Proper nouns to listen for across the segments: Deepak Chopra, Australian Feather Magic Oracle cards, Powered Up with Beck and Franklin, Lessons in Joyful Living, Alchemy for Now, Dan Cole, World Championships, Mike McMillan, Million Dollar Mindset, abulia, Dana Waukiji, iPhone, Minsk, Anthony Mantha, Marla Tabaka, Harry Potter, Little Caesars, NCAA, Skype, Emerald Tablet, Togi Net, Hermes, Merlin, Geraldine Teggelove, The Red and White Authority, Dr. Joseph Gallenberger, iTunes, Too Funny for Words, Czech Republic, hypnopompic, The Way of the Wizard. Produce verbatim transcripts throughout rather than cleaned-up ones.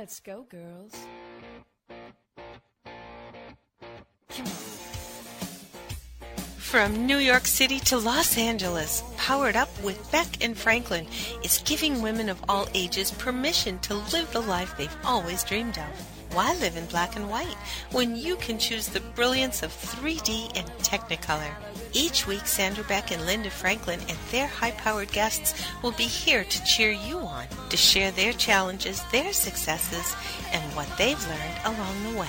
Let's go, girls. Come on. From New York City to Los Angeles, Powered Up with Beck and Franklin is giving women of all ages permission to live the life they've always dreamed of. Why live in black and white when you can choose the brilliance of three D and Technicolor? Each week, Sandra Beck and Linda Franklin and their high-powered guests will be here to cheer you on, to share their challenges, their successes, and what they've learned along the way.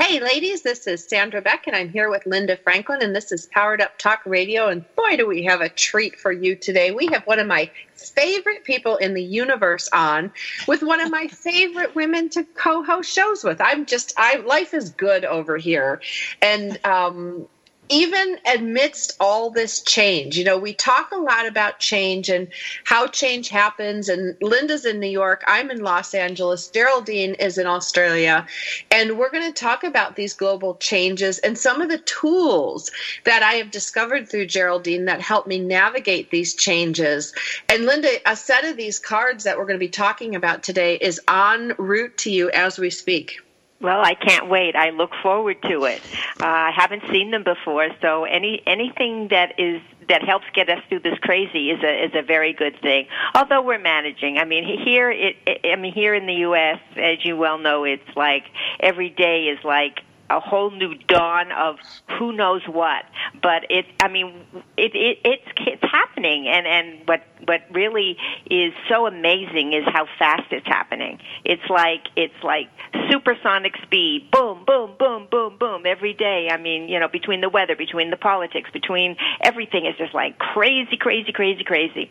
Hey ladies, this is Sandra Beck and I'm here with Linda Franklin and this is Powered Up Talk Radio, and boy do we have a treat for you today. We have one of my favorite people in the universe on with one of my favorite women to co-host shows with. I'm just, I life is good over here, and um, even amidst all this change, you know, we talk a lot about change and how change happens. And Linda's in New York. I'm in Los Angeles. Geraldine is in Australia. And we're going to talk about these global changes and some of the tools that I have discovered through Geraldine that help me navigate these changes. And Linda, a set of these cards that we're going to be talking about today is en route to you as we speak. Well, I can't wait. I look forward to it. Uh, I haven't seen them before, so any anything that is that helps get us through this crazy is a is a very good thing. Although we're managing. I mean, here it, I mean, here in the U S, as you well know, it's like every day is like a whole new dawn of who knows what. But it, I mean, it, it, it's it's happening, and and what what really is so amazing is how fast it's happening. It's like it's like supersonic speed. Boom, boom, boom, boom, boom. Every day. I mean, you know, between the weather, between the politics, between everything, it's just like crazy, crazy, crazy, crazy.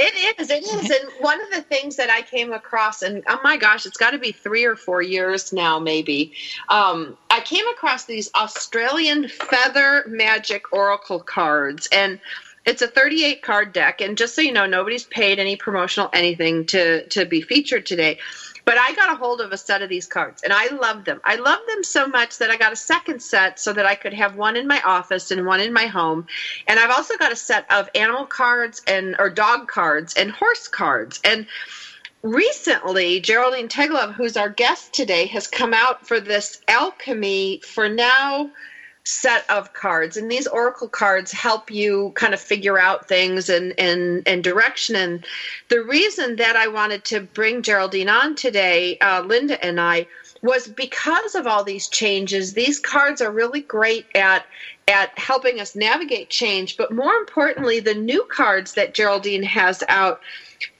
It is, it is. And one of the things that I came across, and oh my gosh, it's got to be three or four years now maybe, um, I came across these Australian Feather Magic Oracle cards, and it's a thirty-eight card deck, and just so you know, nobody's paid any promotional anything to, to be featured today. But I got a hold of a set of these cards, and I love them. I love them so much that I got a second set so that I could have one in my office and one in my home. And I've also got a set of animal cards and or dog cards and horse cards. And recently, Geraldine Teggelove, who's our guest today, has come out for this Alchemy for Now set of cards, and these oracle cards help you kind of figure out things and and and direction. And the reason that I wanted to bring Geraldine on today, uh, Linda and I, was because of all these changes. These cards are really great at at helping us navigate change, but more importantly, the new cards that Geraldine has out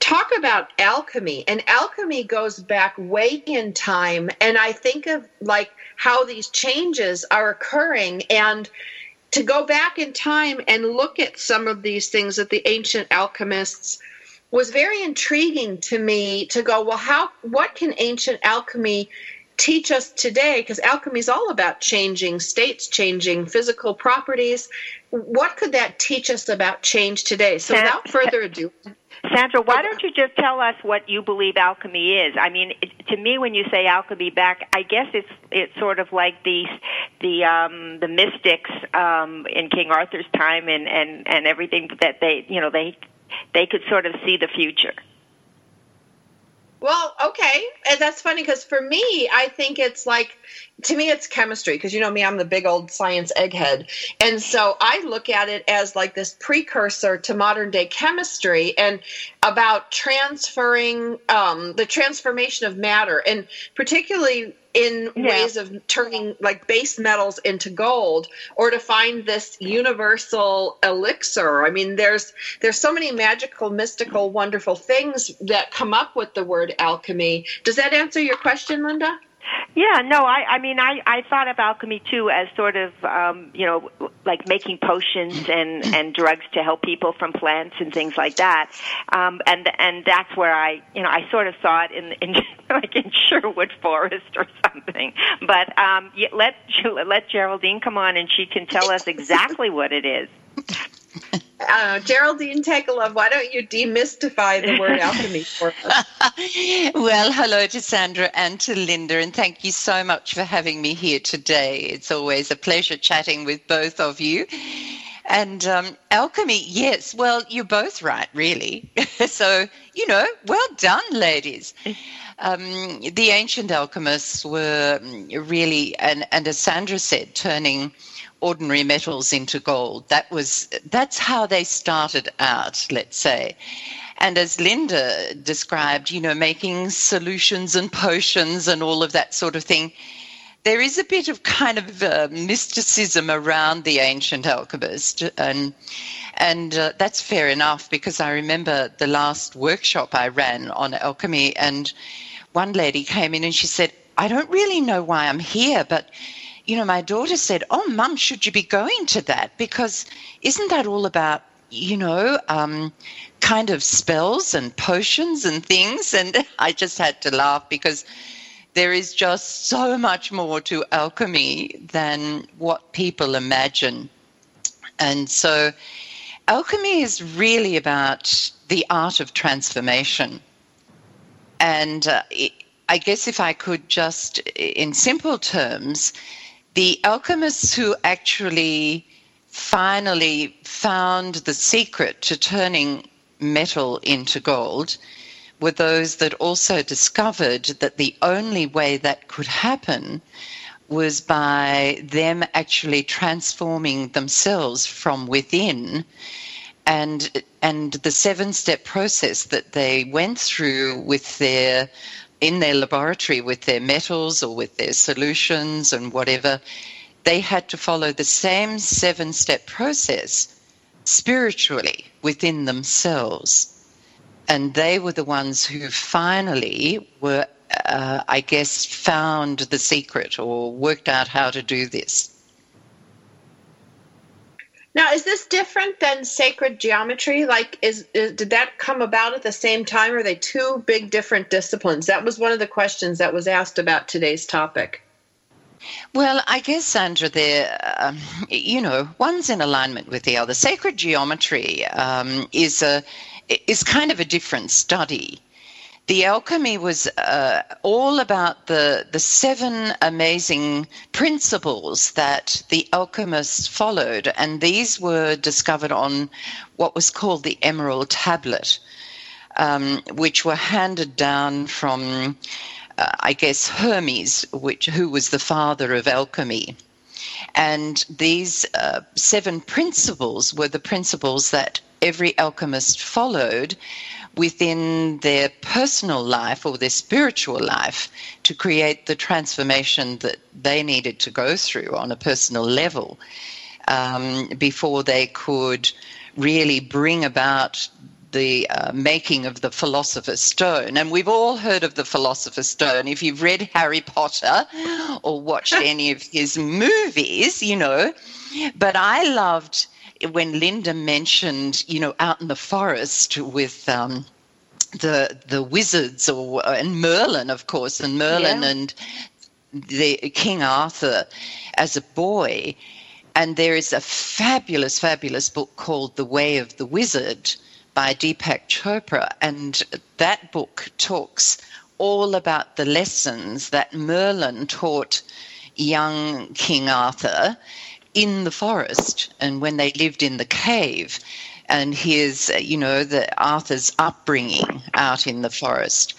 talk about alchemy, and alchemy goes back way in time, and I think of like how these changes are occurring, and to go back in time and look at some of these things that the ancient alchemists was very intriguing to me to go, well, how, what can ancient alchemy teach us today? Because alchemy is all about changing states, changing physical properties. What could that teach us about change today? So without further ado, Sandra, why don't you just tell us what you believe alchemy is? I mean, to me, when you say alchemy back, I guess it's it's sort of like the the um, the mystics um, in King Arthur's time, and, and, and everything that they, you know, they they could sort of see the future. Well, okay, and that's funny because for me, I think it's like, to me, it's chemistry, because you know me, I'm the big old science egghead. And so I look at it as like this precursor to modern day chemistry, and about transferring um, the transformation of matter, and particularly in yeah. ways of turning like base metals into gold, or to find this universal elixir. I mean, there's there's so many magical, mystical, wonderful things that come up with the word alchemy. Does that answer your question, Linda? Yeah, no, I, I mean, I, I thought of alchemy, too, as sort of, um, you know, like making potions and, and drugs to help people from plants and things like that. Um, and and that's where I, you know, I sort of saw it in, in like in Sherwood Forest or something. But um, let, let Geraldine come on and she can tell us exactly what it is. Uh, Geraldine Teggelove, why don't you demystify the word alchemy for us? Well, hello to Sandra and to Linda, and thank you so much for having me here today. It's always a pleasure chatting with both of you. And um, alchemy, yes, well, you're both right, really. So, you know, well done, ladies. Um, the ancient alchemists were really, and, and as Sandra said, turning ordinary metals into gold. That was, that's how they started out, let's say. And as Linda described, you know, making solutions and potions and all of that sort of thing, there is a bit of kind of uh, mysticism around the ancient alchemist. And, and uh, that's fair enough, because I remember the last workshop I ran on alchemy, and one lady came in and she said, I don't really know why I'm here, but you know, my daughter said, oh, Mum, should you be going to that? Because isn't that all about, you know, um, kind of spells and potions and things? And I just had to laugh, because there is just so much more to alchemy than what people imagine. And so alchemy is really about the art of transformation. And uh, it, I guess if I could just, in simple terms, the alchemists who actually finally found the secret to turning metal into gold were those that also discovered that the only way that could happen was by them actually transforming themselves from within. And, and the seven-step process that they went through with their in their laboratory with their metals or with their solutions and whatever, they had to follow the same seven-step process spiritually within themselves. And they were the ones who finally were, uh, I guess, found the secret or worked out how to do this. Now, is this different than sacred geometry? Like, is, is did that come about at the same time? Are they two big different disciplines? That was one of the questions that was asked about today's topic. Well, I guess, Sandra, they're, um, you know, one's in alignment with the other. Sacred geometry um, is a is kind of a different study. The alchemy was uh, all about the the seven amazing principles that the alchemists followed, and these were discovered on what was called the Emerald Tablet, um, which were handed down from, uh, I guess, Hermes, which who was the father of alchemy. And these uh, seven principles were the principles that every alchemist followed within their personal life or their spiritual life to create the transformation that they needed to go through on a personal level um, before they could really bring about the uh, making of the Philosopher's Stone. And we've all heard of the Philosopher's Stone. If you've read Harry Potter or watched any of his movies, you know, but I loved when Linda mentioned, you know, out in the forest with um, the the wizards or and Merlin, of course, and Merlin yeah. and the King Arthur as a boy. And there is a fabulous, fabulous book called The Way of the Wizard by Deepak Chopra. And that book talks all about the lessons that Merlin taught young King Arthur in the forest and when they lived in the cave. And here's, you know, the Arthur's upbringing out in the forest.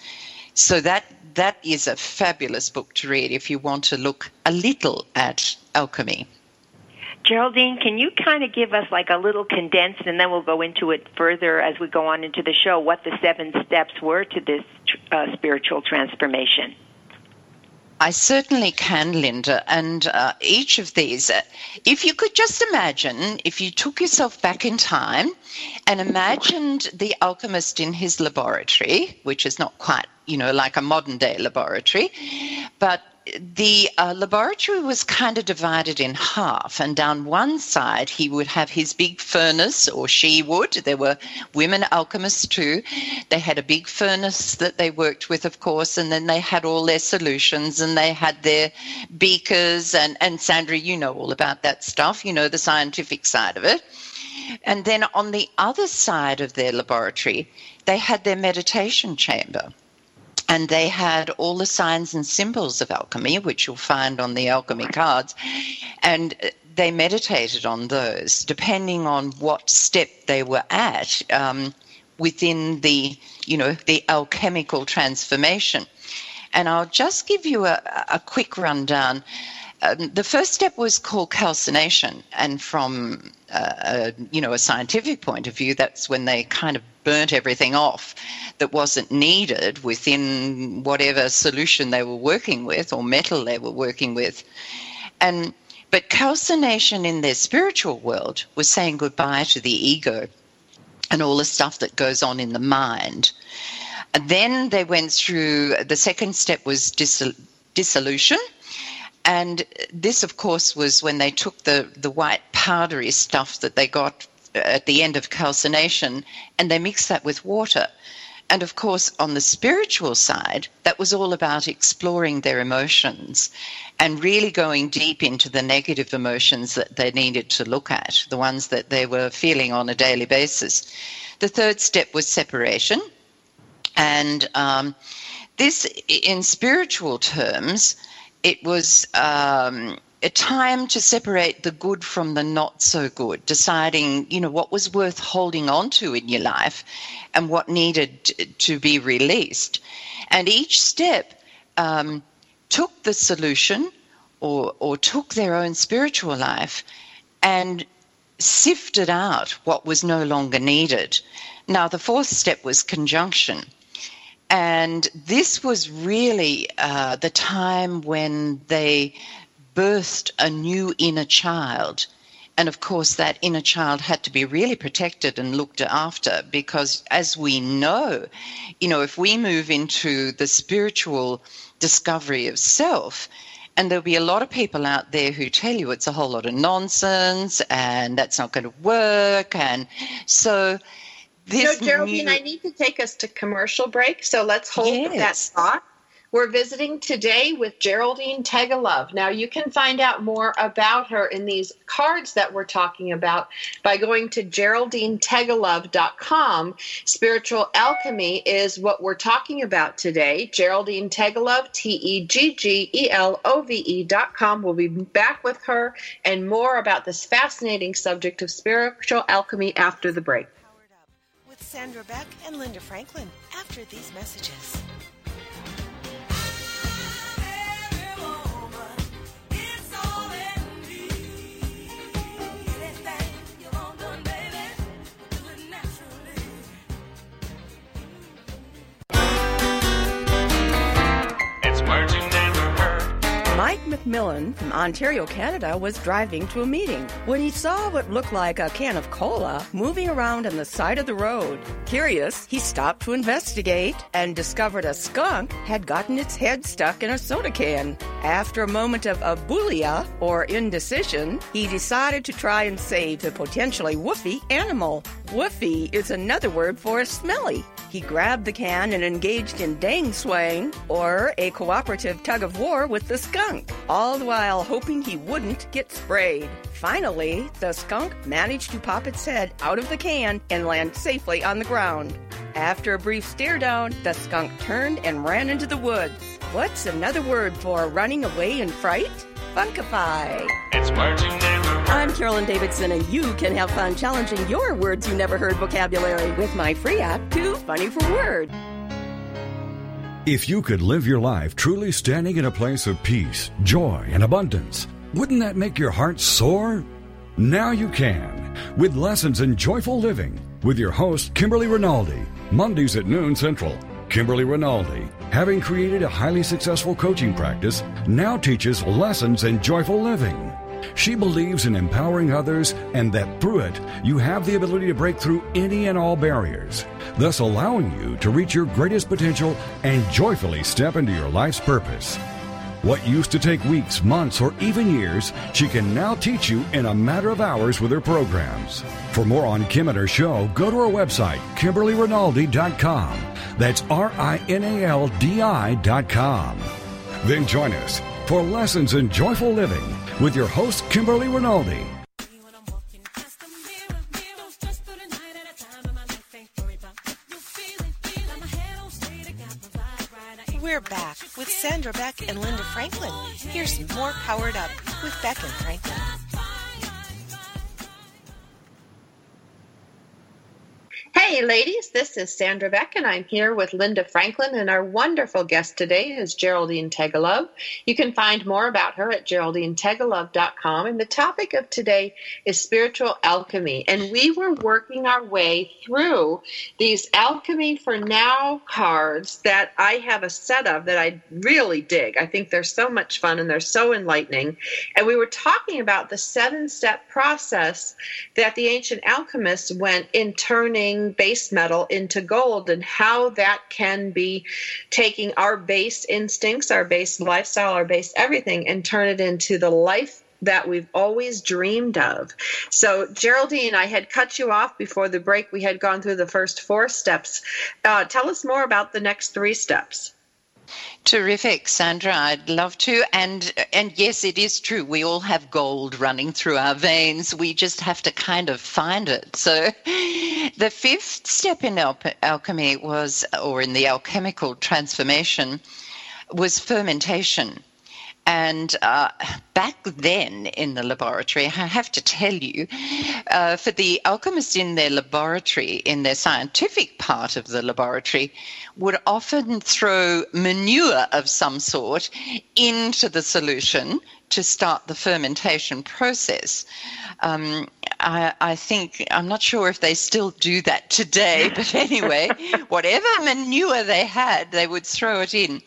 So that that is a fabulous book to read if you want to look a little at alchemy. Geraldine, can you kind of give us like a little condensed, and then we'll go into it further as we go on into the show, what the seven steps were to this uh, spiritual transformation? I certainly can, Linda, and uh, each of these, uh, if you could just imagine, if you took yourself back in time and imagined the alchemist in his laboratory, which is not quite, you know, like a modern day laboratory, but the uh, laboratory was kind of divided in half, and down one side he would have his big furnace, or she would. There were women alchemists too. They had a big furnace that they worked with, of course, and then they had all their solutions, and they had their beakers, and, and Sandra, you know all about that stuff, you know, the scientific side of it. And then on the other side of their laboratory, they had their meditation chamber. And they had all the signs and symbols of alchemy, which you'll find on the alchemy cards. And they meditated on those, depending on what step they were at um, within the, you know, the alchemical transformation. And I'll just give you a, a quick rundown. Um, the first step was called calcination, and from uh, a, you know, a scientific point of view, that's when they kind of burnt everything off that wasn't needed within whatever solution they were working with or metal they were working with. And but calcination in their spiritual world was saying goodbye to the ego and all the stuff that goes on in the mind. And then they went through, the second step was dissol- dissolution. And this, of course, was when they took the, the white powdery stuff that they got at the end of calcination and they mixed that with water. And, of course, on the spiritual side, that was all about exploring their emotions and really going deep into the negative emotions that they needed to look at, the ones that they were feeling on a daily basis. The third step was separation. And um, this, in spiritual terms, it was um, a time to separate the good from the not so good, deciding, you know, what was worth holding on to in your life and what needed to be released. And each step um, took the solution or, or took their own spiritual life and sifted out what was no longer needed. Now, the fourth step was conjunction. And this was really uh, the time when they birthed a new inner child. And, of course, that inner child had to be really protected and looked after because, as we know, you know, if we move into the spiritual discovery of self, and there'll be a lot of people out there who tell you it's a whole lot of nonsense and that's not going to work. And so... This no, Geraldine, new... I need to take us to commercial break, so let's hold yes. that thought. We're visiting today with Geraldine Teggelove. Now, you can find out more about her in these cards that we're talking about by going to geraldine teggelove dot com. Spiritual alchemy is what we're talking about today. Geraldine Teggelove, T E G G E L O V E dot com. We'll be back with her and more about this fascinating subject of spiritual alchemy after the break. Sandra Beck and Linda Franklin after these messages. It's words you never heard. Mike McMillan from Ontario, Canada was driving to a meeting when he saw what looked like a can of cola moving around on the side of the road. Curious, he stopped to investigate and discovered a skunk had gotten its head stuck in a soda can. After a moment of abulia, or indecision, he decided to try and save the potentially woofy animal. Woofy is another word for smelly. He grabbed the can and engaged in dang swaying, or a cooperative tug of war with the skunk, all the while hoping he wouldn't get sprayed. Finally, the skunk managed to pop its head out of the can and land safely on the ground. After a brief stare down, the skunk turned and ran into the woods. What's another word for running away in fright? Funkify. It's words you never heard. I'm Carolyn Davidson, and you can have fun challenging your words you never heard vocabulary with my free app, Too Funny for Words. If you could live your life truly standing in a place of peace, joy, and abundance, wouldn't that make your heart soar? Now you can, with Lessons in Joyful Living, with your host, Kimberly Rinaldi, Mondays at noon Central. Kimberly Rinaldi, having created a highly successful coaching practice, now teaches Lessons in Joyful Living. She believes in empowering others and that through it, you have the ability to break through any and all barriers, thus allowing you to reach your greatest potential and joyfully step into your life's purpose. What used to take weeks, months, or even years, she can now teach you in a matter of hours with her programs. For more on Kim and her show, go to her website, Kimberly Rinaldi dot com. That's R I N A L D I dot com. Then join us for Lessons in Joyful Living with your host, Kimberly Rinaldi. We're back with Sandra Beck and Linda Franklin. Here's more Powered Up with Beck and Franklin. Hey ladies, this is Sandra Beck and I'm here with Linda Franklin, and our wonderful guest today is Geraldine Teggelove. You can find more about her at Geraldine Teggelove dot com, and the topic of today is spiritual alchemy, and we were working our way through these Alchemy for Now cards that I have a set of that I really dig. I think they're so much fun and they're so enlightening, and we were talking about the seven-step process that the ancient alchemists went in turning base metal into gold, and how that can be taking our base instincts, our base lifestyle, our base everything, and turn it into the life that we've always dreamed of. So, Geraldine, I had cut you off before the break. We had gone through the first four steps. Uh, tell us more about the next three steps. Terrific, Sandra. I'd love to. And and yes, it is true. We all have gold running through our veins. We just have to kind of find it. So the fifth step in al- alchemy was, or in the alchemical transformation, was fermentation. And uh, back then in the laboratory, I have to tell you, uh, for the alchemists in their laboratory, in their scientific part of the laboratory, would often throw manure of some sort into the solution to start the fermentation process. Um, I, I think, I'm not sure if they still do that today, but anyway, whatever manure they had, they would throw it in.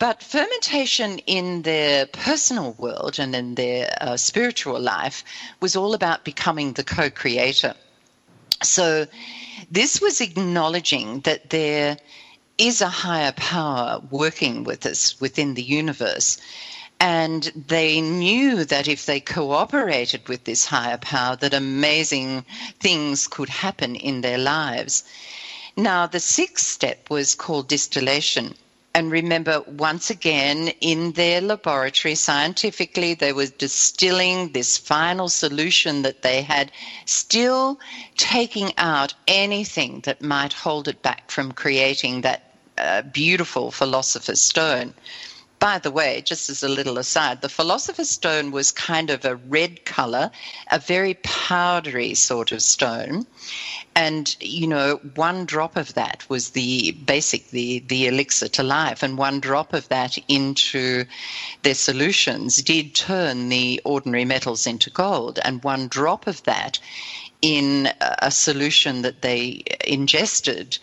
But fermentation in their personal world and in their uh, spiritual life was all about becoming the co-creator. So this was acknowledging that there is a higher power working with us within the universe. And they knew that if they cooperated with this higher power, that amazing things could happen in their lives. Now, the sixth step was called distillation. And remember, once again, in their laboratory, scientifically, they were distilling this final solution that they had, still taking out anything that might hold it back from creating that uh, beautiful Philosopher's Stone. By the way, just as a little aside, the Philosopher's Stone was kind of a red color, a very powdery sort of stone. And, you know, one drop of that was the basic, the, the elixir to life. And one drop of that into their solutions did turn the ordinary metals into gold. And one drop of that in a solution that they ingested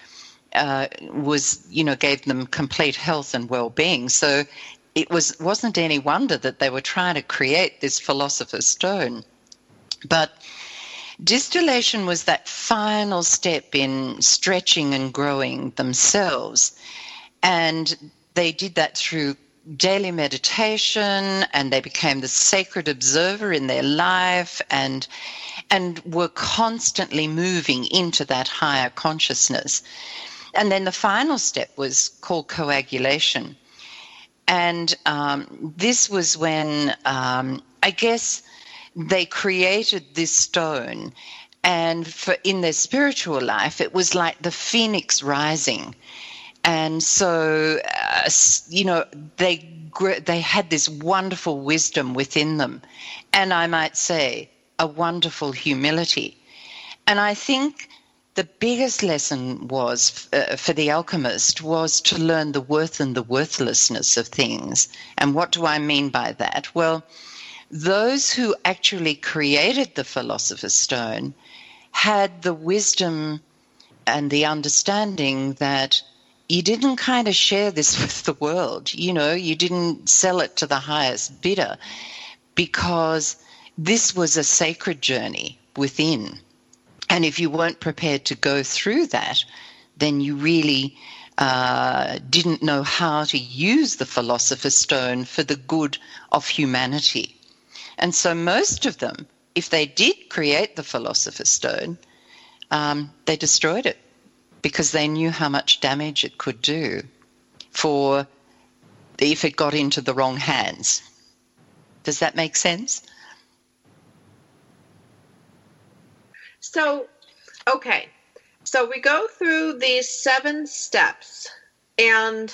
Uh, was, you know, gave them complete health and well-being. So it was, wasn't any wonder that they were trying to create this Philosopher's Stone. But distillation was that final step in stretching and growing themselves. And they did that through daily meditation, and they became the sacred observer in their life, and and were constantly moving into that higher consciousness. And then the final step was called coagulation. And um, this was when, um, I guess, they created this stone. And for in their spiritual life, it was like the phoenix rising. And so, uh, you know, they they had this wonderful wisdom within them. And I might say, a wonderful humility. And I think the biggest lesson was uh, for the alchemist was to learn the worth and the worthlessness of things. And what do I mean by that? Well, those who actually created the Philosopher's Stone had the wisdom and the understanding that you didn't kind of share this with the world. You know, you didn't sell it to the highest bidder, because this was a sacred journey within. And if you weren't prepared to go through that, then you really uh, didn't know how to use the Philosopher's Stone for the good of humanity. And so most of them, if they did create the Philosopher's Stone, um, they destroyed it because they knew how much damage it could do for if it got into the wrong hands. Does that make sense? So, okay. So we go through these seven steps, and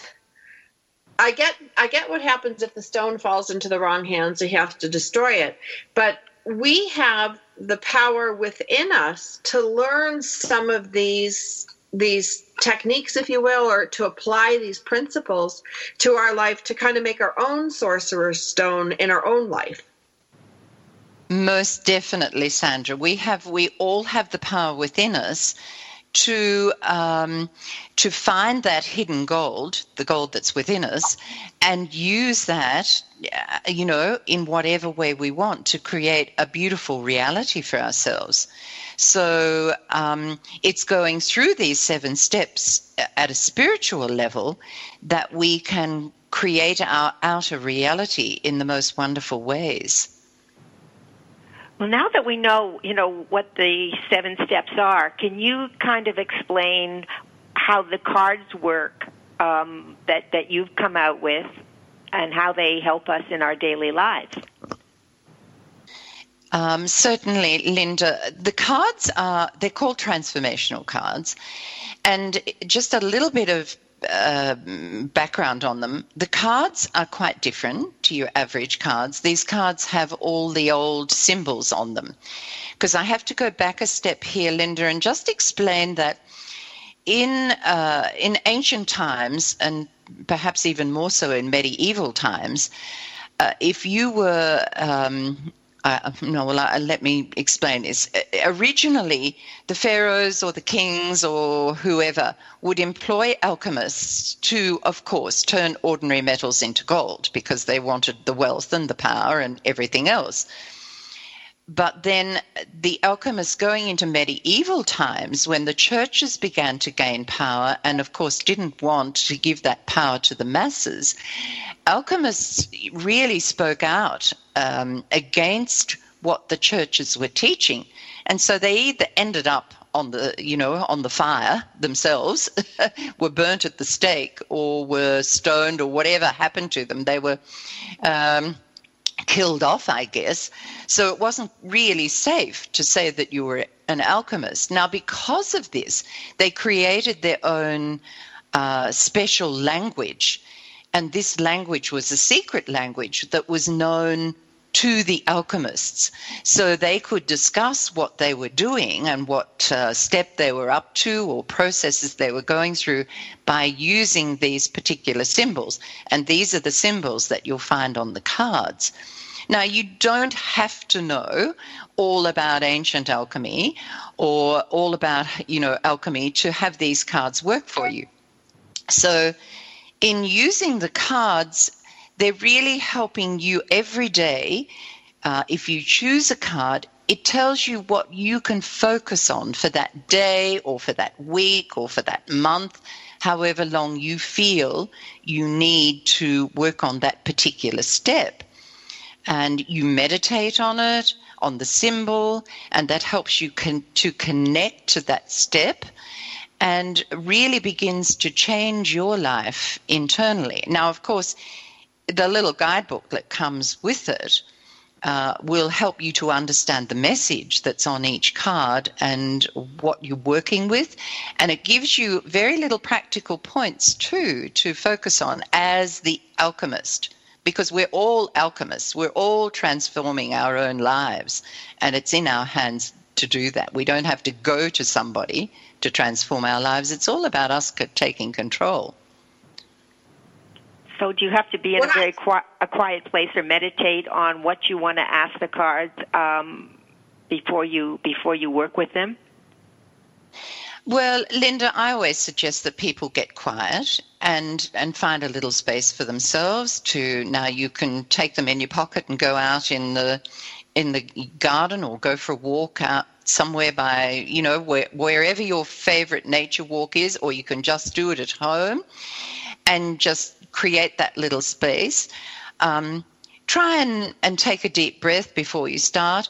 I get I get what happens if the stone falls into the wrong hands. They have to destroy it. But we have the power within us to learn some of these these techniques, if you will, or to apply these principles to our life to kind of make our own sorcerer's stone in our own life. Most definitely, Sandra. We have we all have the power within us to um, to find that hidden gold, the gold that's within us, and use that, you know, in whatever way we want to create a beautiful reality for ourselves. So um, it's going through these seven steps at a spiritual level that we can create our outer reality in the most wonderful ways. Well, now that we know, you know, what the seven steps are, can you kind of explain how the cards work um, that, that you've come out with and how they help us in our daily lives? Um, certainly, Linda. The cards are, they're called transformational cards. And just a little bit of Uh, background on them. The cards are quite different to your average cards. These cards have all the old symbols on them. Because I have to go back a step here, Linda, and just explain that in uh, in ancient times, and perhaps even more so in medieval times, uh, if you were um, Uh, no, well, uh, let me explain this. Uh, originally, the pharaohs or the kings or whoever would employ alchemists to, of course, turn ordinary metals into gold because they wanted the wealth and the power and everything else. But then the alchemists going into medieval times, when the churches began to gain power and, of course, didn't want to give that power to the masses, alchemists really spoke out um, against what the churches were teaching, and so they either ended up on the, you know, on the fire themselves, were burnt at the stake, or were stoned, or whatever happened to them. They were um, killed off, I guess. So it wasn't really safe to say that you were an alchemist. Now, because of this, they created their own uh, special language. And this language was a secret language that was known to the alchemists. So they could discuss what they were doing and what uh, step they were up to or processes they were going through by using these particular symbols. And these are the symbols that you'll find on the cards. Now, you don't have to know all about ancient alchemy or all about, you know, alchemy to have these cards work for you. So in using the cards, they're really helping you every day. Uh, if you choose a card, it tells you what you can focus on for that day or for that week or for that month, however long you feel you need to work on that particular step. And you meditate on it, on the symbol, and that helps you con- to connect to that step and really begins to change your life internally. Now, of course, the little guidebook that comes with it uh, will help you to understand the message that's on each card and what you're working with. And it gives you very little practical points, too, to focus on as the alchemist, because we're all alchemists. We're all transforming our own lives, and it's in our hands to do that. We don't have to go to somebody to transform our lives. It's all about us taking control. So do you have to be in well, a very qui- a quiet place or meditate on what you want to ask the cards um, before you before you work with them? Well, Linda, I always suggest that people get quiet and and find a little space for themselves to. Now you can take them in your pocket and go out in the in the garden or go for a walk out somewhere by, you know, where, wherever your favorite nature walk is, or you can just do it at home and just create that little space. Um, try and, and take a deep breath before you start.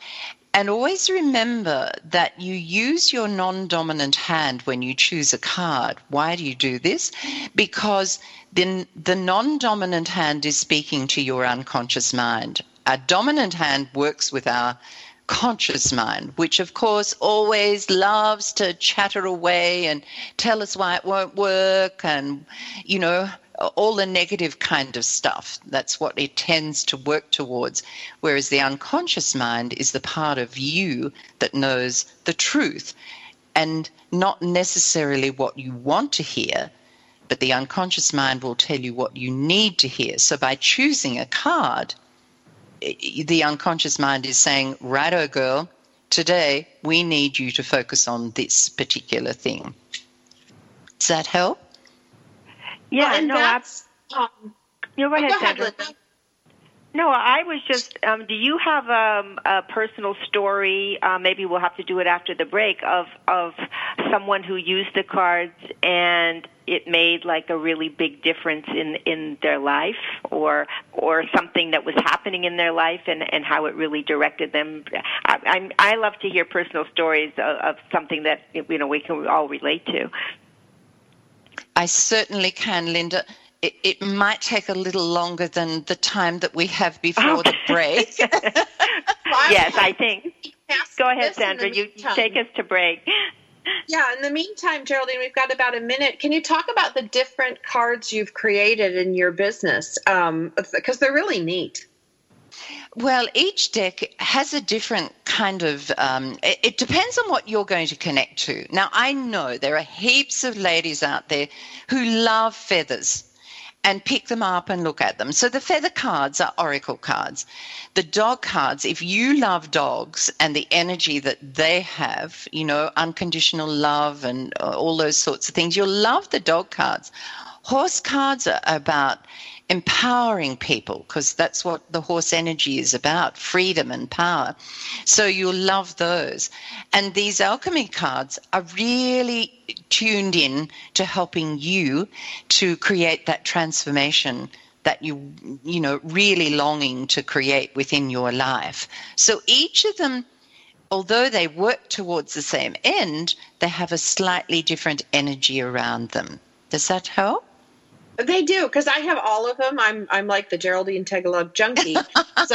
And always remember that you use your non-dominant hand when you choose a card. Why do you do this? Because then the non-dominant hand is speaking to your unconscious mind. Our dominant hand works with our conscious mind, which of course always loves to chatter away and tell us why it won't work and, you know, all the negative kind of stuff. That's what it tends to work towards. Whereas the unconscious mind is the part of you that knows the truth, and not necessarily what you want to hear, but the unconscious mind will tell you what you need to hear. So by choosing a card, the unconscious mind is saying, righto, girl, today we need you to focus on this particular thing. Does that help? Yeah, well, no, that's, I, um, no, go ahead, go Sandra. Ahead. No, I was just, um, do you have um, a personal story, uh, maybe we'll have to do it after the break, of, of someone who used the cards and it made like a really big difference in, in their life, or or something that was happening in their life and, and how it really directed them? I, I'm, I love to hear personal stories of, of something that, you know, we can all relate to. I certainly can, Linda. It, it might take a little longer than the time that we have before okay. the break. Yes, I think. Go ahead, Sandra. You take us to break. Yeah, in the meantime, Geraldine, we've got about a minute. Can you talk about the different cards you've created in your business? Um, because they're really neat. Well, each deck has a different kind of, um, it, it depends on what you're going to connect to. Now, I know there are heaps of ladies out there who love feathers and pick them up and look at them. So the feather cards are oracle cards. The dog cards, if you love dogs and the energy that they have, you know, unconditional love and all those sorts of things, you'll love the dog cards. Horse cards are about empowering people, because that's what the horse energy is about, freedom and power. So you'll love those. And these alchemy cards are really tuned in to helping you to create that transformation that you, you know, really longing to create within your life. So each of them, although they work towards the same end, they have a slightly different energy around them. Does that help? They do, because I have all of them. I'm I'm like the Geraldine Teggelove junkie. So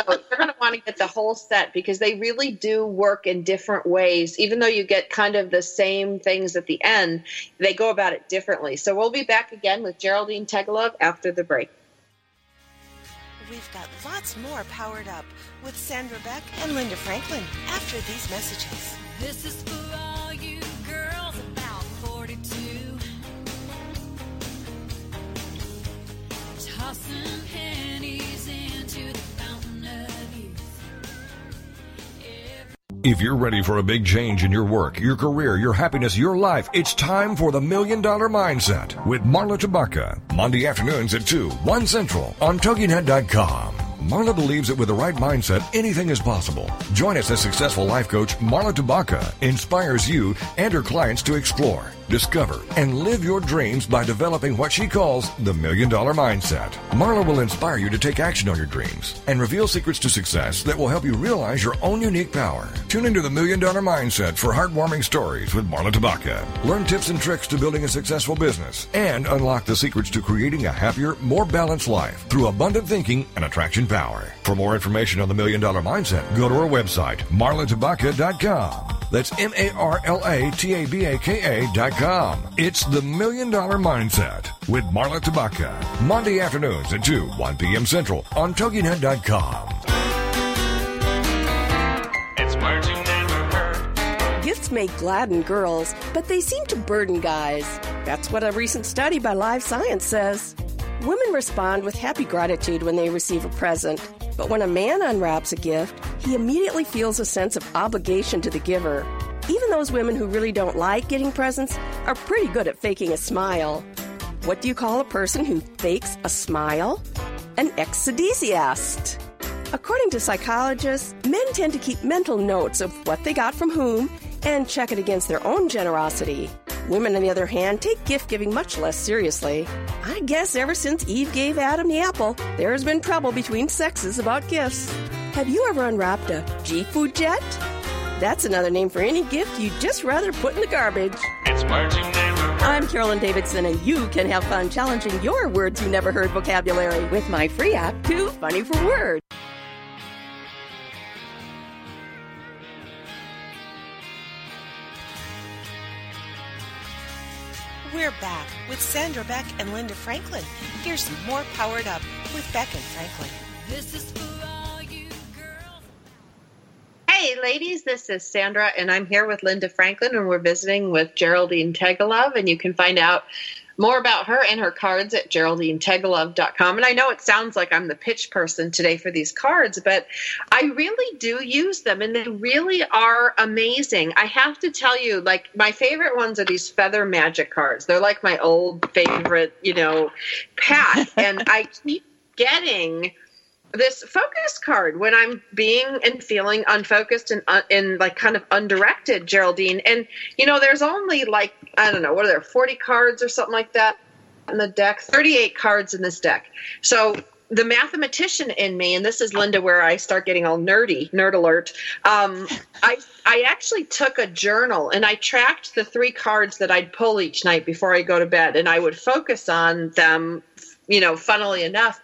you're going to want to get the whole set, because they really do work in different ways. Even though you get kind of the same things at the end, they go about it differently. So we'll be back again with Geraldine Teggelove after the break. We've got lots more Powered Up with Sandra Beck and Linda Franklin after these messages. This is for all you girls about forty-two. If you're ready for a big change in your work, your career, your happiness, your life, it's time for the Million Dollar Mindset with Marla Tabaka. Monday afternoons at two, one Central on Togi Net dot com. Marla believes that with the right mindset, anything is possible. Join us as successful life coach Marla Tabaka inspires you and her clients to explore, discover, and live your dreams by developing what she calls the Million Dollar Mindset. Marla will inspire you to take action on your dreams and reveal secrets to success that will help you realize your own unique power. Tune into the Million Dollar Mindset for heartwarming stories with Marla Tabaka. Learn tips and tricks to building a successful business and unlock the secrets to creating a happier, more balanced life through abundant thinking and attraction power. For more information on the Million Dollar Mindset, go to our website, marla tabaka dot com. That's M A R L A T A B A K A dot com. It's the Million Dollar Mindset with Marla Tabaka. Monday afternoons at two, one p.m. Central on Togi Net dot com. It's words you never heard. Gifts may gladden girls, but they seem to burden guys. That's what a recent study by Live Science says. Women respond with happy gratitude when they receive a present. But when a man unwraps a gift, he immediately feels a sense of obligation to the giver. Even those women who really don't like getting presents are pretty good at faking a smile. What do you call a person who fakes a smile? An exedesiast. According to psychologists, men tend to keep mental notes of what they got from whom and check it against their own generosity. Women, on the other hand, take gift-giving much less seriously. I guess ever since Eve gave Adam the apple, there has been trouble between sexes about gifts. Have you ever unwrapped a G-Food jet? That's another name for any gift you'd just rather put in the garbage. It's marching day. I'm Carolyn Davidson, and you can have fun challenging your words you never heard vocabulary with my free app, Too Funny for Words. We're back with Sandra Beck and Linda Franklin. Here's more Powered Up with Beck and Franklin. This is for all you girls. Hey, ladies, this is Sandra, and I'm here with Linda Franklin, and we're visiting with Geraldine Teggelove, and you can find out more about her and her cards at Geraldine Teggelove dot com. And I know it sounds like I'm the pitch person today for these cards, but I really do use them, and they really are amazing. I have to tell you, like, my favorite ones are these Feather Magic cards. They're like my old favorite, you know, pack. And I keep getting this focus card when I'm being and feeling unfocused and, uh, and like kind of undirected, Geraldine. And, you know, there's only like, I don't know, what are there, forty cards or something like that in the deck? thirty-eight cards in this deck. So the mathematician in me, and this is Linda where I start getting all nerdy, nerd alert, um, I I actually took a journal and I tracked the three cards that I'd pull each night before I go to bed, and I would focus on them, you know, funnily enough.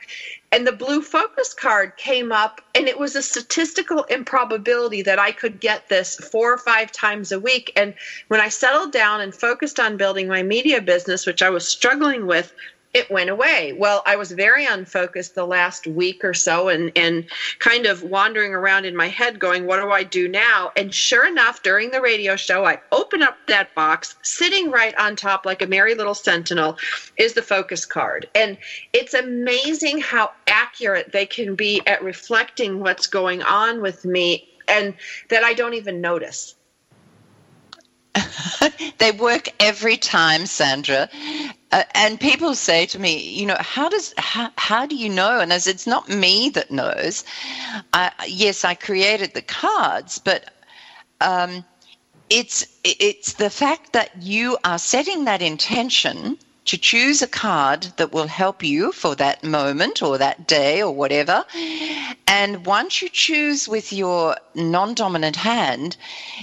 And the blue focus card came up, and it was a statistical improbability that I could get this four or five times a week. And when I settled down and focused on building my media business, which I was struggling with, it went away. Well, I was very unfocused the last week or so and, and kind of wandering around in my head going, what do I do now? And sure enough, during the radio show, I open up that box. Sitting right on top like a merry little sentinel is the focus card. And it's amazing how accurate they can be at reflecting what's going on with me and that I don't even notice. They work every time, Sandra. Uh, and people say to me, you know, how does how, how do you know? And I said, it's not me that knows. I, yes, I created the cards, but um, it's it's the fact that you are setting that intention to choose a card that will help you for that moment or that day or whatever. And once you choose with your non-dominant hand,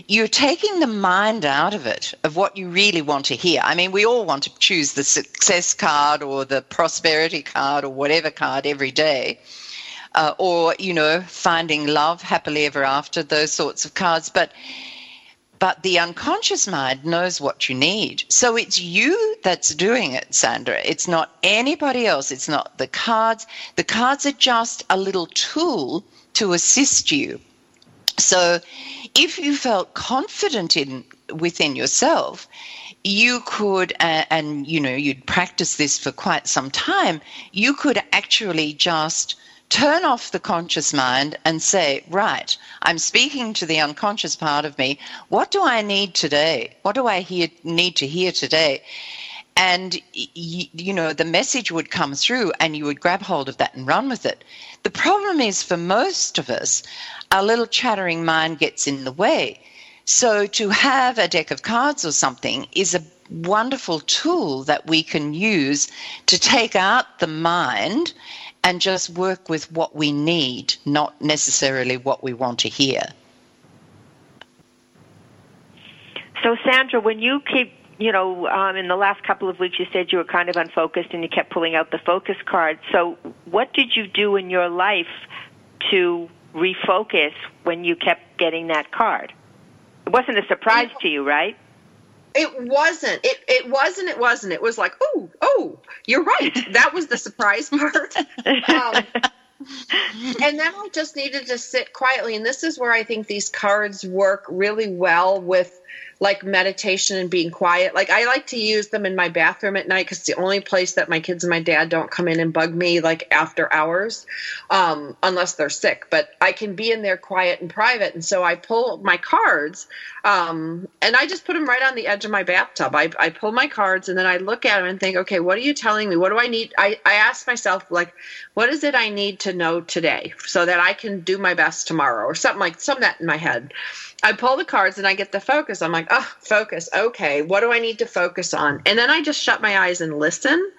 you're taking the mind out of it, of what you really want to hear. I mean, we all want to choose the success card or the prosperity card or whatever card every day. Uh, or, you know, finding love, happily ever after, those sorts of cards. But But the unconscious mind knows what you need. So it's you that's doing it, Sandra. It's not anybody else. It's not the cards. The cards are just a little tool to assist you. So if you felt confident in within yourself, you could, uh, and, you know, you'd practice this for quite some time, you could actually just turn off the conscious mind and say, right, I'm speaking to the unconscious part of me. What do I need today? What do I hear, need to hear today? And, y- you know, the message would come through and you would grab hold of that and run with it. The problem is for most of us, our little chattering mind gets in the way. So to have a deck of cards or something is a wonderful tool that we can use to take out the mind and just work with what we need, not necessarily what we want to hear. So, Sandra, when you keep, you know, um, in the last couple of weeks, you said you were kind of unfocused and you kept pulling out the focus card. So what did you do in your life to refocus when you kept getting that card? It wasn't a surprise to you, right? It wasn't. It it wasn't. It wasn't. It was like, oh, oh, you're right. That was the surprise part. Um, and then I just needed to sit quietly. And this is where I think these cards work really well with, like, meditation and being quiet. Like, I like to use them in my bathroom at night because it's the only place that my kids and my dad don't come in and bug me, like, after hours, um, unless they're sick. But I can be in there quiet and private. And so I pull my cards, um, and I just put them right on the edge of my bathtub. I, I pull my cards, and then I look at them and think, okay, what are you telling me? What do I need? I, I ask myself, like, what is it I need to know today so that I can do my best tomorrow, or something like something that in my head. I pull the cards and I get the focus. I'm like, oh, focus. Okay, what do I need to focus on? And then I just shut my eyes and listen.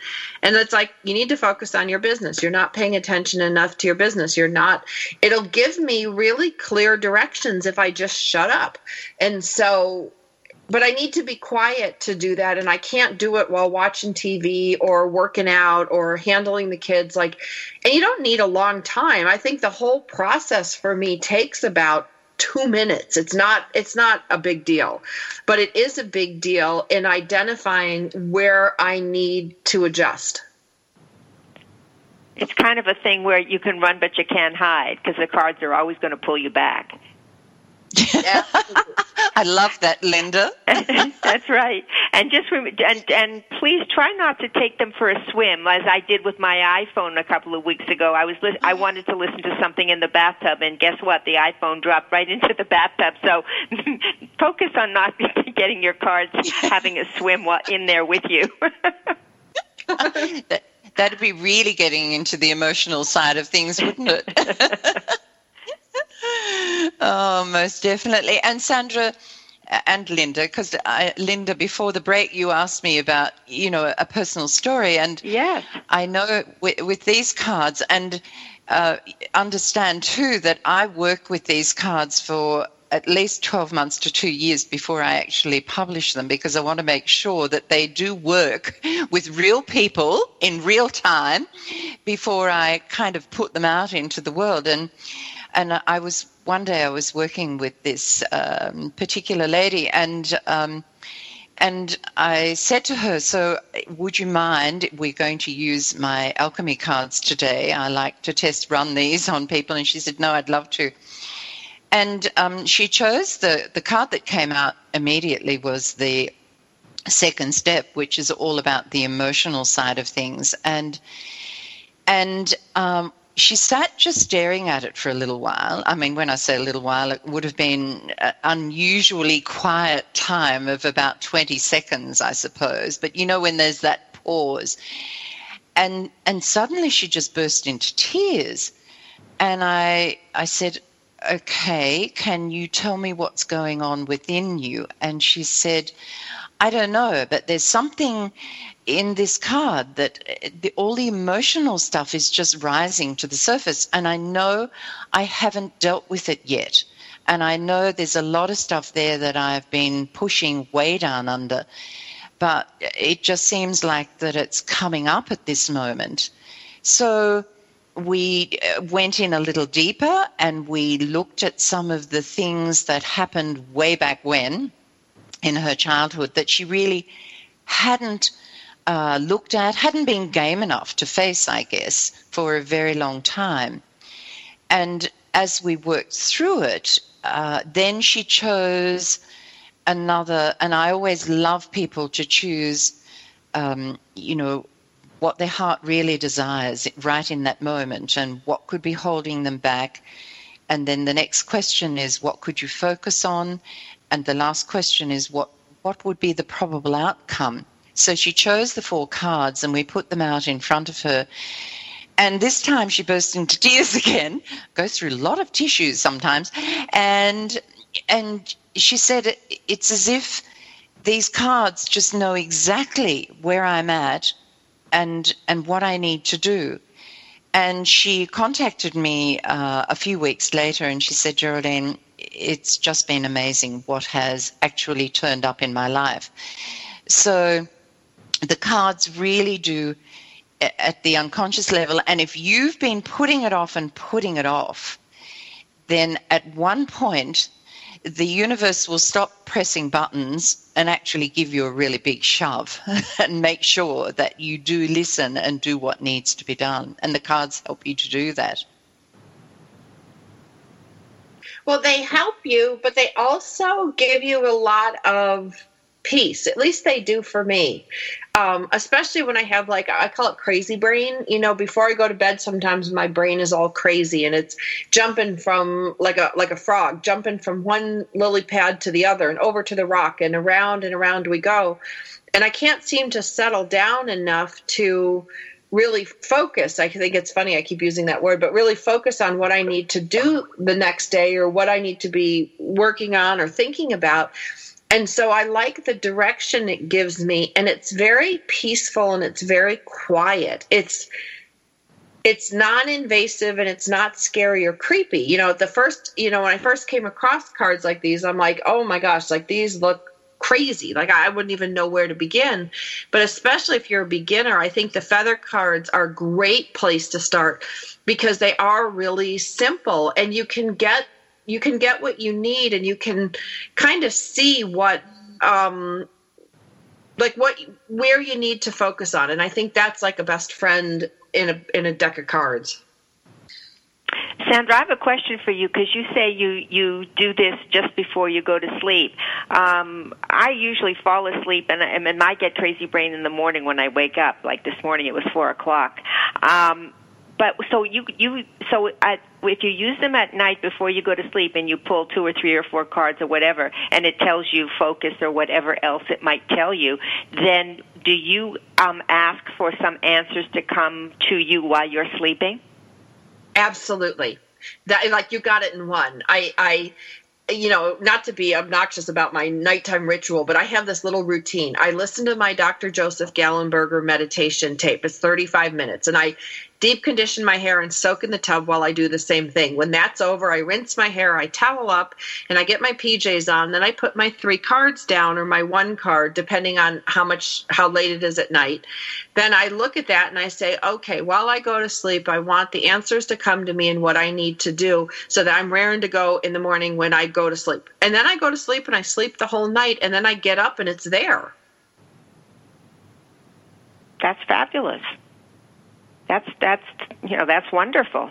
And it's like, you need to focus on your business. You're not paying attention enough to your business. You're not, it'll give me really clear directions if I just shut up. And so, but I need to be quiet to do that. And I can't do it while watching T V or working out or handling the kids. Like, and you don't need a long time. I think the whole process for me takes about two minutes. It's not, it's not a big deal, but it is a big deal in identifying where I need to adjust. It's kind of a thing where you can run, but you can't hide because the cards are always going to pull you back. Yeah. I love that, Linda. That's right. And just and and please try not to take them for a swim, as I did with my iPhone a couple of weeks ago. I was li- I wanted to listen to something in the bathtub, and guess what? The iPhone dropped right into the bathtub. So focus on not getting your cards having a swim while in there with you. that, that'd be really getting into the emotional side of things, wouldn't it? Oh, most definitely. And Sandra and Linda, because Linda, before the break, you asked me about, you know, a personal story. And yes. I know with, with these cards, and uh, understand too that I work with these cards for at least twelve months to two years before I actually publish them, because I want to make sure that they do work with real people in real time before I kind of put them out into the world. And And I was, one day I was working with this um, particular lady, and um, and I said to her, so would you mind, we're going to use my alchemy cards today. I like to test run these on people. And she said, no, I'd love to. And um, she chose the, the card that came out immediately was the second step, which is all about the emotional side of things. And, and, um, she sat just staring at it for a little while. I mean, when I say a little while, it would have been an unusually quiet time of about twenty seconds, I suppose. But, you know, when there's that pause. And and suddenly she just burst into tears. And I I said, okay, can you tell me what's going on within you? And she said, I don't know, but there's something in this card that the, all the emotional stuff is just rising to the surface, and I know I haven't dealt with it yet, and I know there's a lot of stuff there that I've been pushing way down under, but it just seems like that it's coming up at this moment. So we went in a little deeper, and we looked at some of the things that happened way back when in her childhood that she really hadn't Uh, looked at, hadn't been game enough to face, I guess, for a very long time. And as we worked through it, uh, then she chose another, and I always love people to choose, um, you know, what their heart really desires right in that moment and what could be holding them back. And then the next question is, what could you focus on? And the last question is, what, what would be the probable outcome? So she chose the four cards, and we put them out in front of her. And this time she burst into tears again, goes through a lot of tissues sometimes. And and she said, it's as if these cards just know exactly where I'm at and, and what I need to do. And she contacted me uh, a few weeks later, and she said, Geraldine, it's just been amazing what has actually turned up in my life. So the cards really do at the unconscious level. And if you've been putting it off and putting it off, then at one point, the universe will stop pressing buttons and actually give you a really big shove and make sure that you do listen and do what needs to be done. And the cards help you to do that. Well, they help you, but they also give you a lot of peace. At least they do for me, um, especially when I have, like, I call it crazy brain. You know, before I go to bed, sometimes my brain is all crazy, and it's jumping from like a like a frog, jumping from one lily pad to the other and over to the rock, and around and around we go. And I can't seem to settle down enough to really focus. I think it's funny, I keep using that word, but really focus on what I need to do the next day or what I need to be working on or thinking about. And so I like the direction it gives me, and it's very peaceful and it's very quiet. It's it's non-invasive and it's not scary or creepy. You know, the first, you know, when I first came across cards like these, I'm like, oh my gosh, like these look crazy. Like I wouldn't even know where to begin. But especially if you're a beginner, I think the feather cards are a great place to start because they are really simple and you can get you can get what you need, and you can kind of see what, um, like what, where you need to focus on. And I think that's like a best friend in a, in a deck of cards. Sandra, I have a question for you because you say you, you do this just before you go to sleep. Um, I usually fall asleep, and, and I get crazy brain in the morning when I wake up. Like this morning, it was four o'clock. Um, But so you you so at, if you use them at night before you go to sleep and you pull two or three or four cards or whatever, and it tells you focus or whatever else it might tell you, then do you um, ask for some answers to come to you while you're sleeping? Absolutely, that, like you got it in one. I I. You know, not to be obnoxious about my nighttime ritual, but I have this little routine. I listen to my Doctor Joseph Gallenberger meditation tape. It's thirty-five minutes. And I deep condition my hair and soak in the tub while I do the same thing. When that's over, I rinse my hair, I towel up, and I get my P Js on. Then I put my three cards down or my one card, depending on how much, how late it is at night. Then I look at that and I say, okay, while I go to sleep, I want the answers to come to me and what I need to do so that I'm raring to go in the morning when I go to sleep. And then I go to sleep and I sleep the whole night, and then I get up and it's there. That's fabulous. That's, that's, you know, that's wonderful.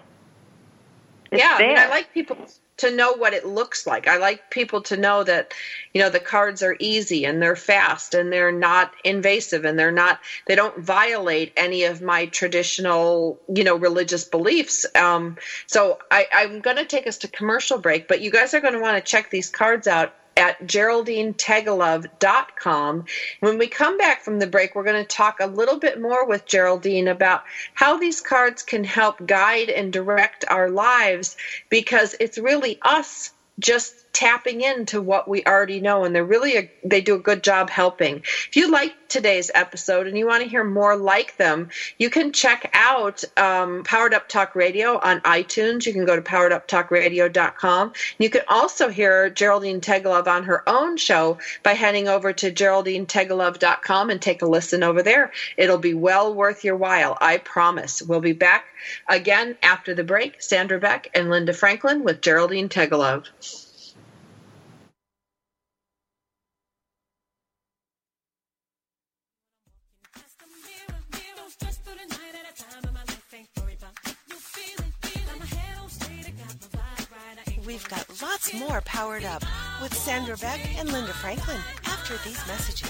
It's yeah, there. I mean, I like people to know what it looks like. I like people to know that, you know, the cards are easy and they're fast and they're not invasive and they're not, they don't violate any of my traditional, you know, religious beliefs. Um, so I, I'm going to take us to commercial break, but you guys are going to want to check these cards out at Geraldine Teggelove dot com. When we come back from the break, we're going to talk a little bit more with Geraldine about how these cards can help guide and direct our lives, because it's really us just tapping into what we already know, and they're really a, they do a good job helping. If you like today's episode and you want to hear more like them, you can check out um, Powered Up Talk Radio on iTunes. You can go to powered up talk radio dot com. You can also hear Geraldine Teggelove on her own show by heading over to Geraldine Teggelove dot com and take a listen over there. It'll be well worth your while, I promise. We'll be back again after the break. Sandra Beck and Linda Franklin with Geraldine Teggelove. We've got lots more Powered Up with Sandra Beck and Linda Franklin after these messages.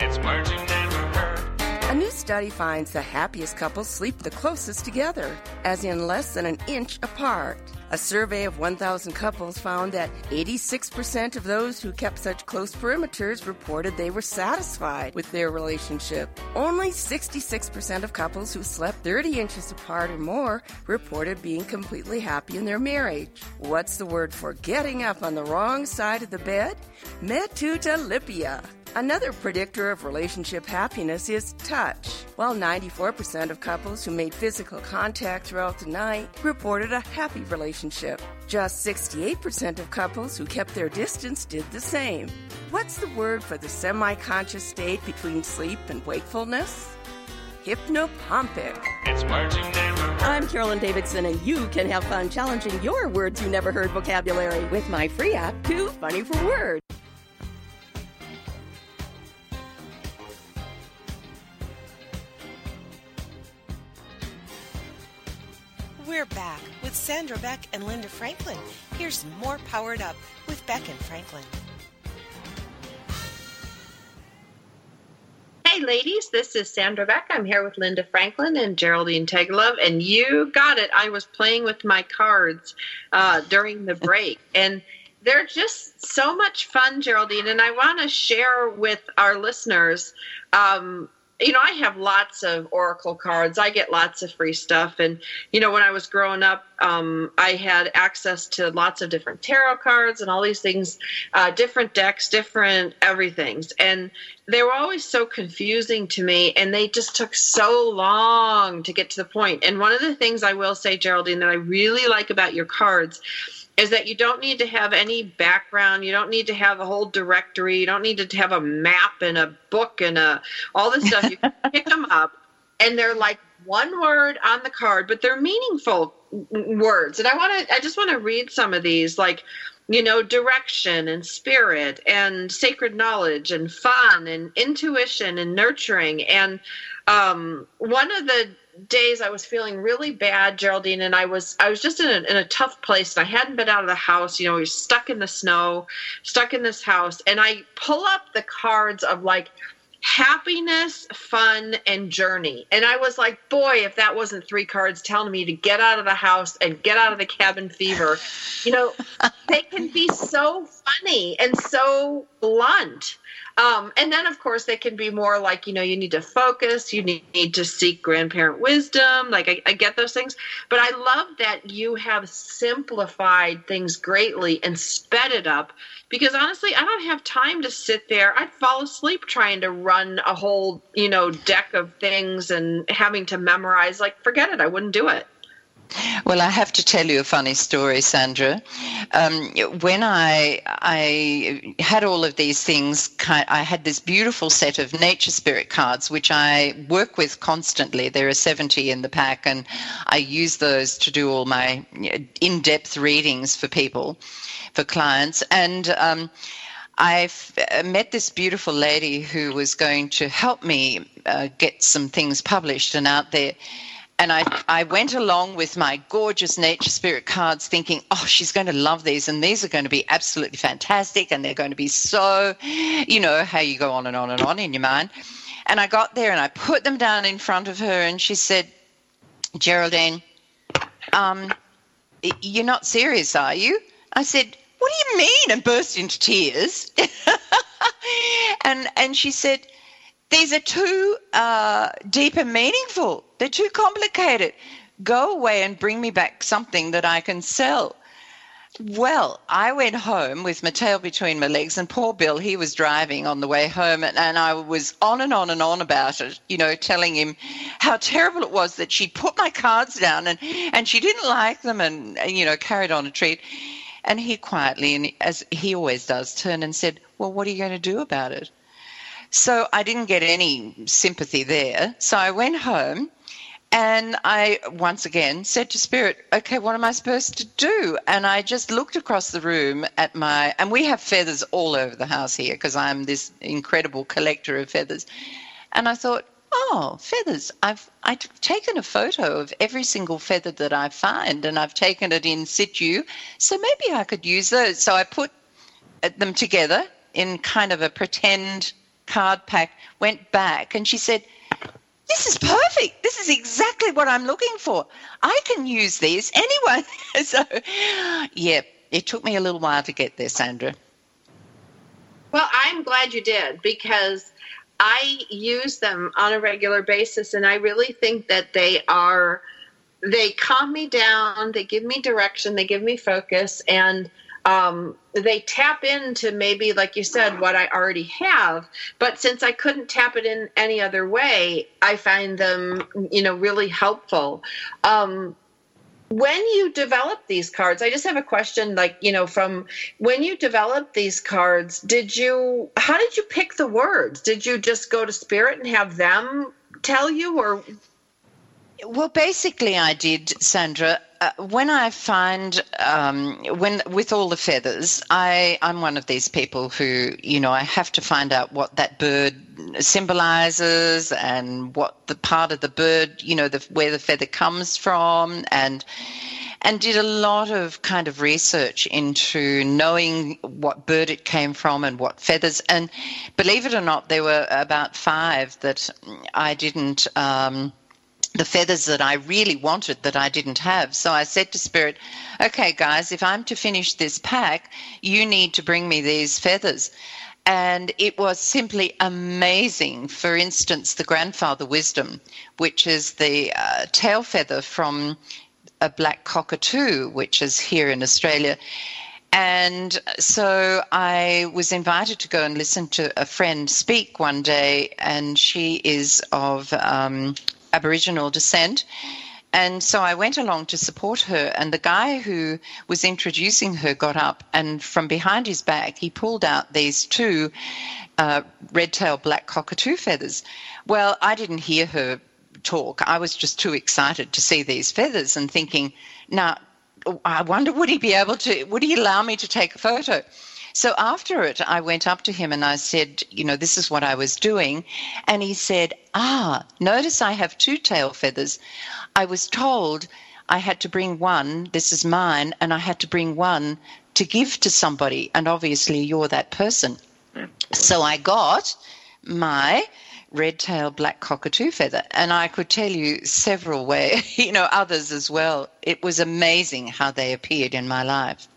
It's words you never heard. A new study finds the happiest couples sleep the closest together, as in less than an inch apart. A survey of one thousand couples found that eighty-six percent of those who kept such close perimeters reported they were satisfied with their relationship. Only sixty-six percent of couples who slept thirty inches apart or more reported being completely happy in their marriage. What's the word for getting up on the wrong side of the bed? Metutalipia. Another predictor of relationship happiness is touch. While ninety-four percent of couples who made physical contact throughout the night reported a happy relationship, just sixty-eight percent of couples who kept their distance did the same. What's the word for the semi-conscious state between sleep and wakefulness? Hypnopompic. It's words you never heard. I'm Carolyn Davidson, and you can have fun challenging your words you never heard vocabulary with my free app, Too Funny for Words. We're back with Sandra Beck and Linda Franklin. Here's more Powered Up with Beck and Franklin. Hey, ladies, this is Sandra Beck. I'm here with Linda Franklin and Geraldine Teggelove, and you got it. I was playing with my cards uh, during the break, and they're just so much fun, Geraldine, and I want to share with our listeners. Um, You know, I have lots of oracle cards. I get lots of free stuff. And, you know, when I was growing up, um, I had access to lots of different tarot cards and all these things, uh, different decks, different everythings. And they were always so confusing to me, and they just took so long to get to the point. And one of the things I will say, Geraldine, that I really like about your cards is that you don't need to have any background. You don't need to have a whole directory. You don't need to have a map and a book and a, all this stuff. You can pick them up, and they're like one word on the card, but they're meaningful words. And I want to, I just want to read some of these, like, you know, direction and spirit and sacred knowledge and fun and intuition and nurturing. And um, one of the days I was feeling really bad, Geraldine, and I was I was just in a, in a tough place, and I hadn't been out of the house. You know, we were stuck in the snow, stuck in this house, and I pull up the cards of, like, happiness, fun, and journey. And I was like, boy, if that wasn't three cards telling me to get out of the house and get out of the cabin fever. You know, they can be so funny and so blunt. Um, and then, of course, they can be more like, you know, you need to focus, you need, need to seek grandparent wisdom. Like, I, I get those things. But I love that you have simplified things greatly and sped it up, because honestly, I don't have time to sit there. I'd fall asleep trying to run a whole, you know, deck of things and having to memorize. Like, forget it. I wouldn't do it. Well, I have to tell you a funny story, Sandra. Um, when I I had all of these things, I had this beautiful set of nature spirit cards, which I work with constantly. There are seventy in the pack, and I use those to do all my in-depth readings for people, for clients. And um, I met this beautiful lady who was going to help me uh, get some things published and out there. And I, I went along with my gorgeous nature spirit cards thinking, oh, she's going to love these, and these are going to be absolutely fantastic, and they're going to be so, you know, how you go on and on and on in your mind. And I got there and I put them down in front of her, and she said, Geraldine, um, you're not serious, are you? I said, what do you mean? And burst into tears. and and she said, these are too uh, deep and meaningful. They're too complicated. Go away and bring me back something that I can sell. Well, I went home with my tail between my legs, and poor Bill, he was driving on the way home, and, and I was on and on and on about it, you know, telling him how terrible it was that she'd put my cards down and, and she didn't like them, and, you know, carried on a treat. And he quietly, and as he always does, turned and said, well, what are you going to do about it? So I didn't get any sympathy there. So I went home, and I once again said to Spirit, okay, what am I supposed to do? And I just looked across the room at my, and we have feathers all over the house here because I'm this incredible collector of feathers. And I thought, oh, feathers. I've I've taken a photo of every single feather that I find, and I've taken it in situ. So maybe I could use those. So I put them together in kind of a pretend card pack, went back, and she said, this is perfect. This is exactly what I'm looking for. I can use these anyway. So, yeah, it took me a little while to get there, Sandra. Well, I'm glad you did, because I use them on a regular basis, and I really think that they are, they calm me down, they give me direction, they give me focus, and um, they tap into maybe, like you said, what I already have. But since I couldn't tap it in any other way, I find them, you know, really helpful. Um, when you develop these cards, I just have a question, like, you know, from when you develop these cards, did you, how did you pick the words? Did you just go to spirit and have them tell you, or? Well, basically I did, Sandra. Uh, when I find, um, when with all the feathers, I, I'm one of these people who, you know, I have to find out what that bird symbolizes and what the part of the bird, you know, the, where the feather comes from, and and did a lot of kind of research into knowing what bird it came from and what feathers. And believe it or not, there were about five that I didn't um, – the feathers that I really wanted that I didn't have. So I said to Spirit, okay, guys, if I'm to finish this pack, you need to bring me these feathers. And it was simply amazing. For instance, the grandfather wisdom, which is the uh, tail feather from a black cockatoo, which is here in Australia. And so I was invited to go and listen to a friend speak one day, and she is of... Um, Aboriginal descent, and so I went along to support her, and the guy who was introducing her got up, and from behind his back he pulled out these two uh, red-tailed black cockatoo feathers. Well, I didn't hear her talk. I was just too excited to see these feathers and thinking, now, I wonder would he be able to, would he allow me to take a photo? So after it, I went up to him and I said, you know, this is what I was doing. And he said, ah, notice I have two tail feathers. I was told I had to bring one, this is mine, and I had to bring one to give to somebody. And obviously you're that person. So I got my red-tailed black cockatoo feather. And I could tell you several ways, you know, others as well. It was amazing how they appeared in my life.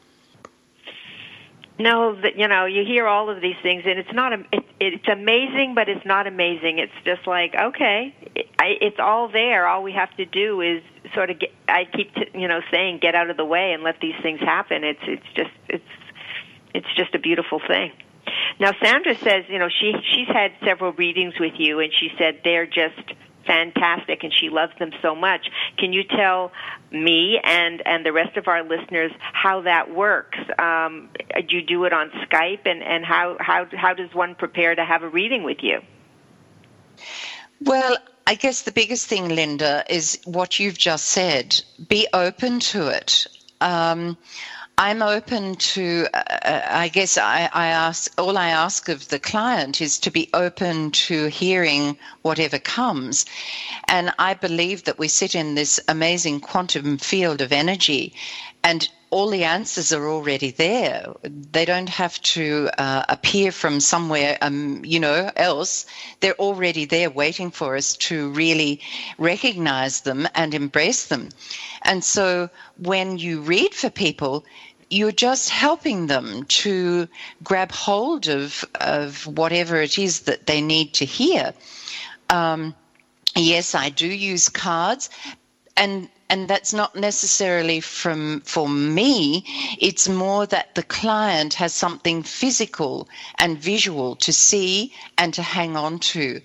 No, you know, you hear all of these things, and it's not, it, it's amazing, but it's not amazing. It's just like, okay, it, I, it's all there. All we have to do is sort of get, I keep, t- you know, saying get out of the way and let these things happen. It's, it's just, it's, it's just a beautiful thing. Now, Sandra says, you know, she, she's had several readings with you, and she said they're just fantastic, and she loves them so much. Can you tell me and, and the rest of our listeners how that works? Um, do you do it on Skype, and, and how, how, how does one prepare to have a reading with you? Well, I guess the biggest thing, Linda, is what you've just said. Be open to it. Um, I'm open to, uh, I guess I, I ask, all I ask of the client is to be open to hearing whatever comes. And I believe that we sit in this amazing quantum field of energy, and all the answers are already there. They don't have to uh, appear from somewhere, um, you know, else. They're already there waiting for us to really recognize them and embrace them. And so when you read for people, you're just helping them to grab hold of, of whatever it is that they need to hear. Um, yes, I do use cards, and And that's not necessarily from for me. It's more that the client has something physical and visual to see and to hang on to.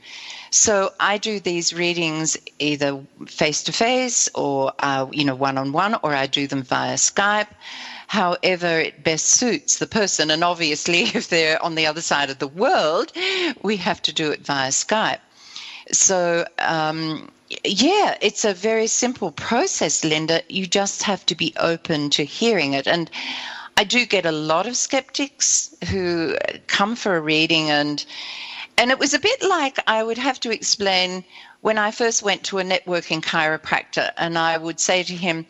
So I do these readings either face-to-face or, uh, you know, one-on-one, or I do them via Skype, however it best suits the person. And obviously, if they're on the other side of the world, we have to do it via Skype. So, um yeah, it's a very simple process, Linda. You just have to be open to hearing it. And I do get a lot of skeptics who come for a reading, and and it was a bit like I would have to explain when I first went to a networking chiropractor, and I would say to him,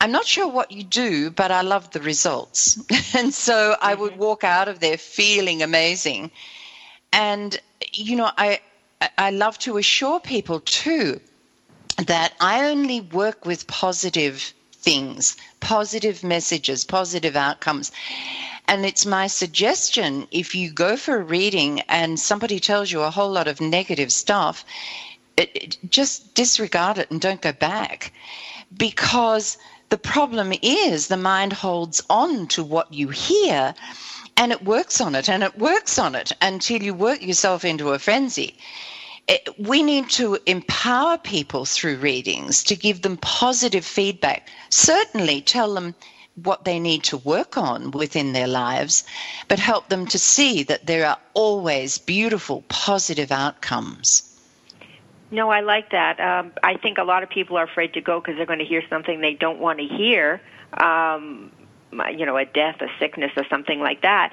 I'm not sure what you do, but I love the results. And so mm-hmm. I would walk out of there feeling amazing. And, you know, I I love to assure people too that I only work with positive things, positive messages, positive outcomes. And it's my suggestion, if you go for a reading and somebody tells you a whole lot of negative stuff, it, it, just disregard it and don't go back. Because the problem is the mind holds on to what you hear and it works on it and it works on it until you work yourself into a frenzy. It, we need to empower people through readings to give them positive feedback. Certainly tell them what they need to work on within their lives, but help them to see that there are always beautiful, positive outcomes. No, I like that. Um, I think a lot of people are afraid to go because they're going to hear something they don't want to hear, um, you know, a death, a sickness, or something like that.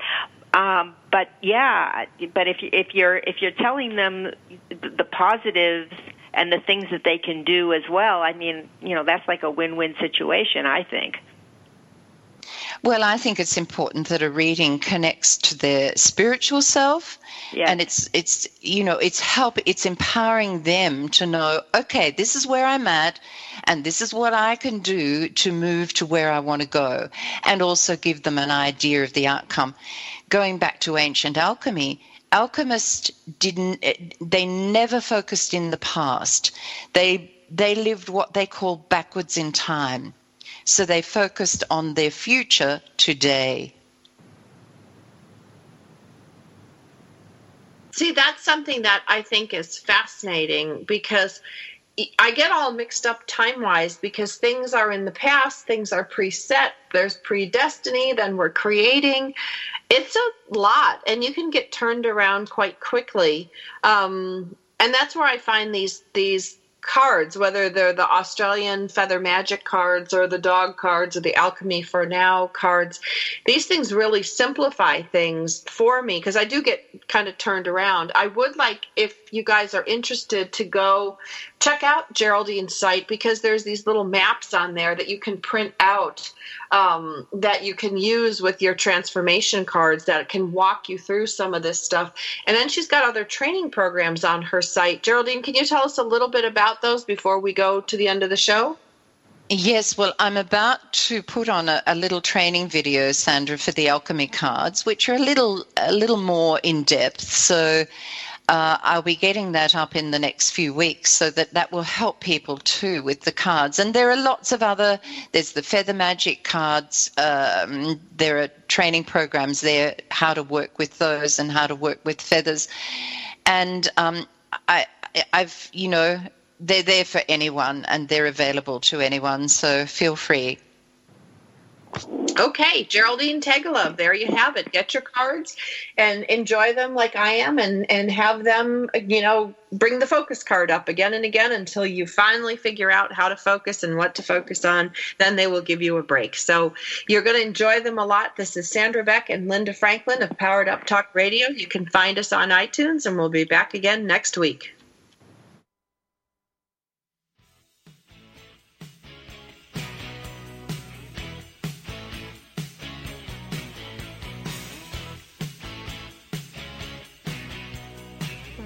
Um, but yeah, but if if you're if you're telling them the positives and the things that they can do as well, I mean, you know, that's like a win-win situation, I think. Well, I think it's important that a reading connects to their spiritual self, yes. and it's it's you know it's help it's empowering them to know, okay, this is where I'm at, and this is what I can do to move to where I want to go, and also give them an idea of the outcome. Going back to ancient alchemy, alchemists didn't they never focused in the past. They they lived what they call backwards in time. So they focused on their future today. See, that's something that I think is fascinating because I get all mixed up time-wise because things are in the past, things are preset, there's predestiny, then we're creating. It's a lot, and you can get turned around quite quickly. Um, and that's where I find these these. cards, whether they're the Australian Feather Magic cards or the dog cards or the Alchemy for Now cards. These things really simplify things for me because I do get kind of turned around. I would like, if you guys are interested, to go check out Geraldine's site because there's these little maps on there that you can print out um, that you can use with your transformation cards that can walk you through some of this stuff. And then she's got other training programs on her site. Geraldine, can you tell us a little bit about those before we go to the end of the show? Yes, well, I'm about to put on a, a little training video, Sandra, for the alchemy cards, which are a little a little more in depth. So uh, I'll be getting that up in the next few weeks, so that that will help people too with the cards. And there are lots of other. There's the Feather Magic cards. Um, there are training programs there, how to work with those and how to work with feathers. And um, I, I've you know. They're there for anyone, and they're available to anyone, so feel free. Okay, Geraldine Teggelove, there you have it. Get your cards and enjoy them like I am and, and have them, you know, bring the focus card up again and again until you finally figure out how to focus and what to focus on. Then they will give you a break. So you're going to enjoy them a lot. This is Sandra Beck and Linda Franklin of Powered Up Talk Radio. You can find us on iTunes, and we'll be back again next week.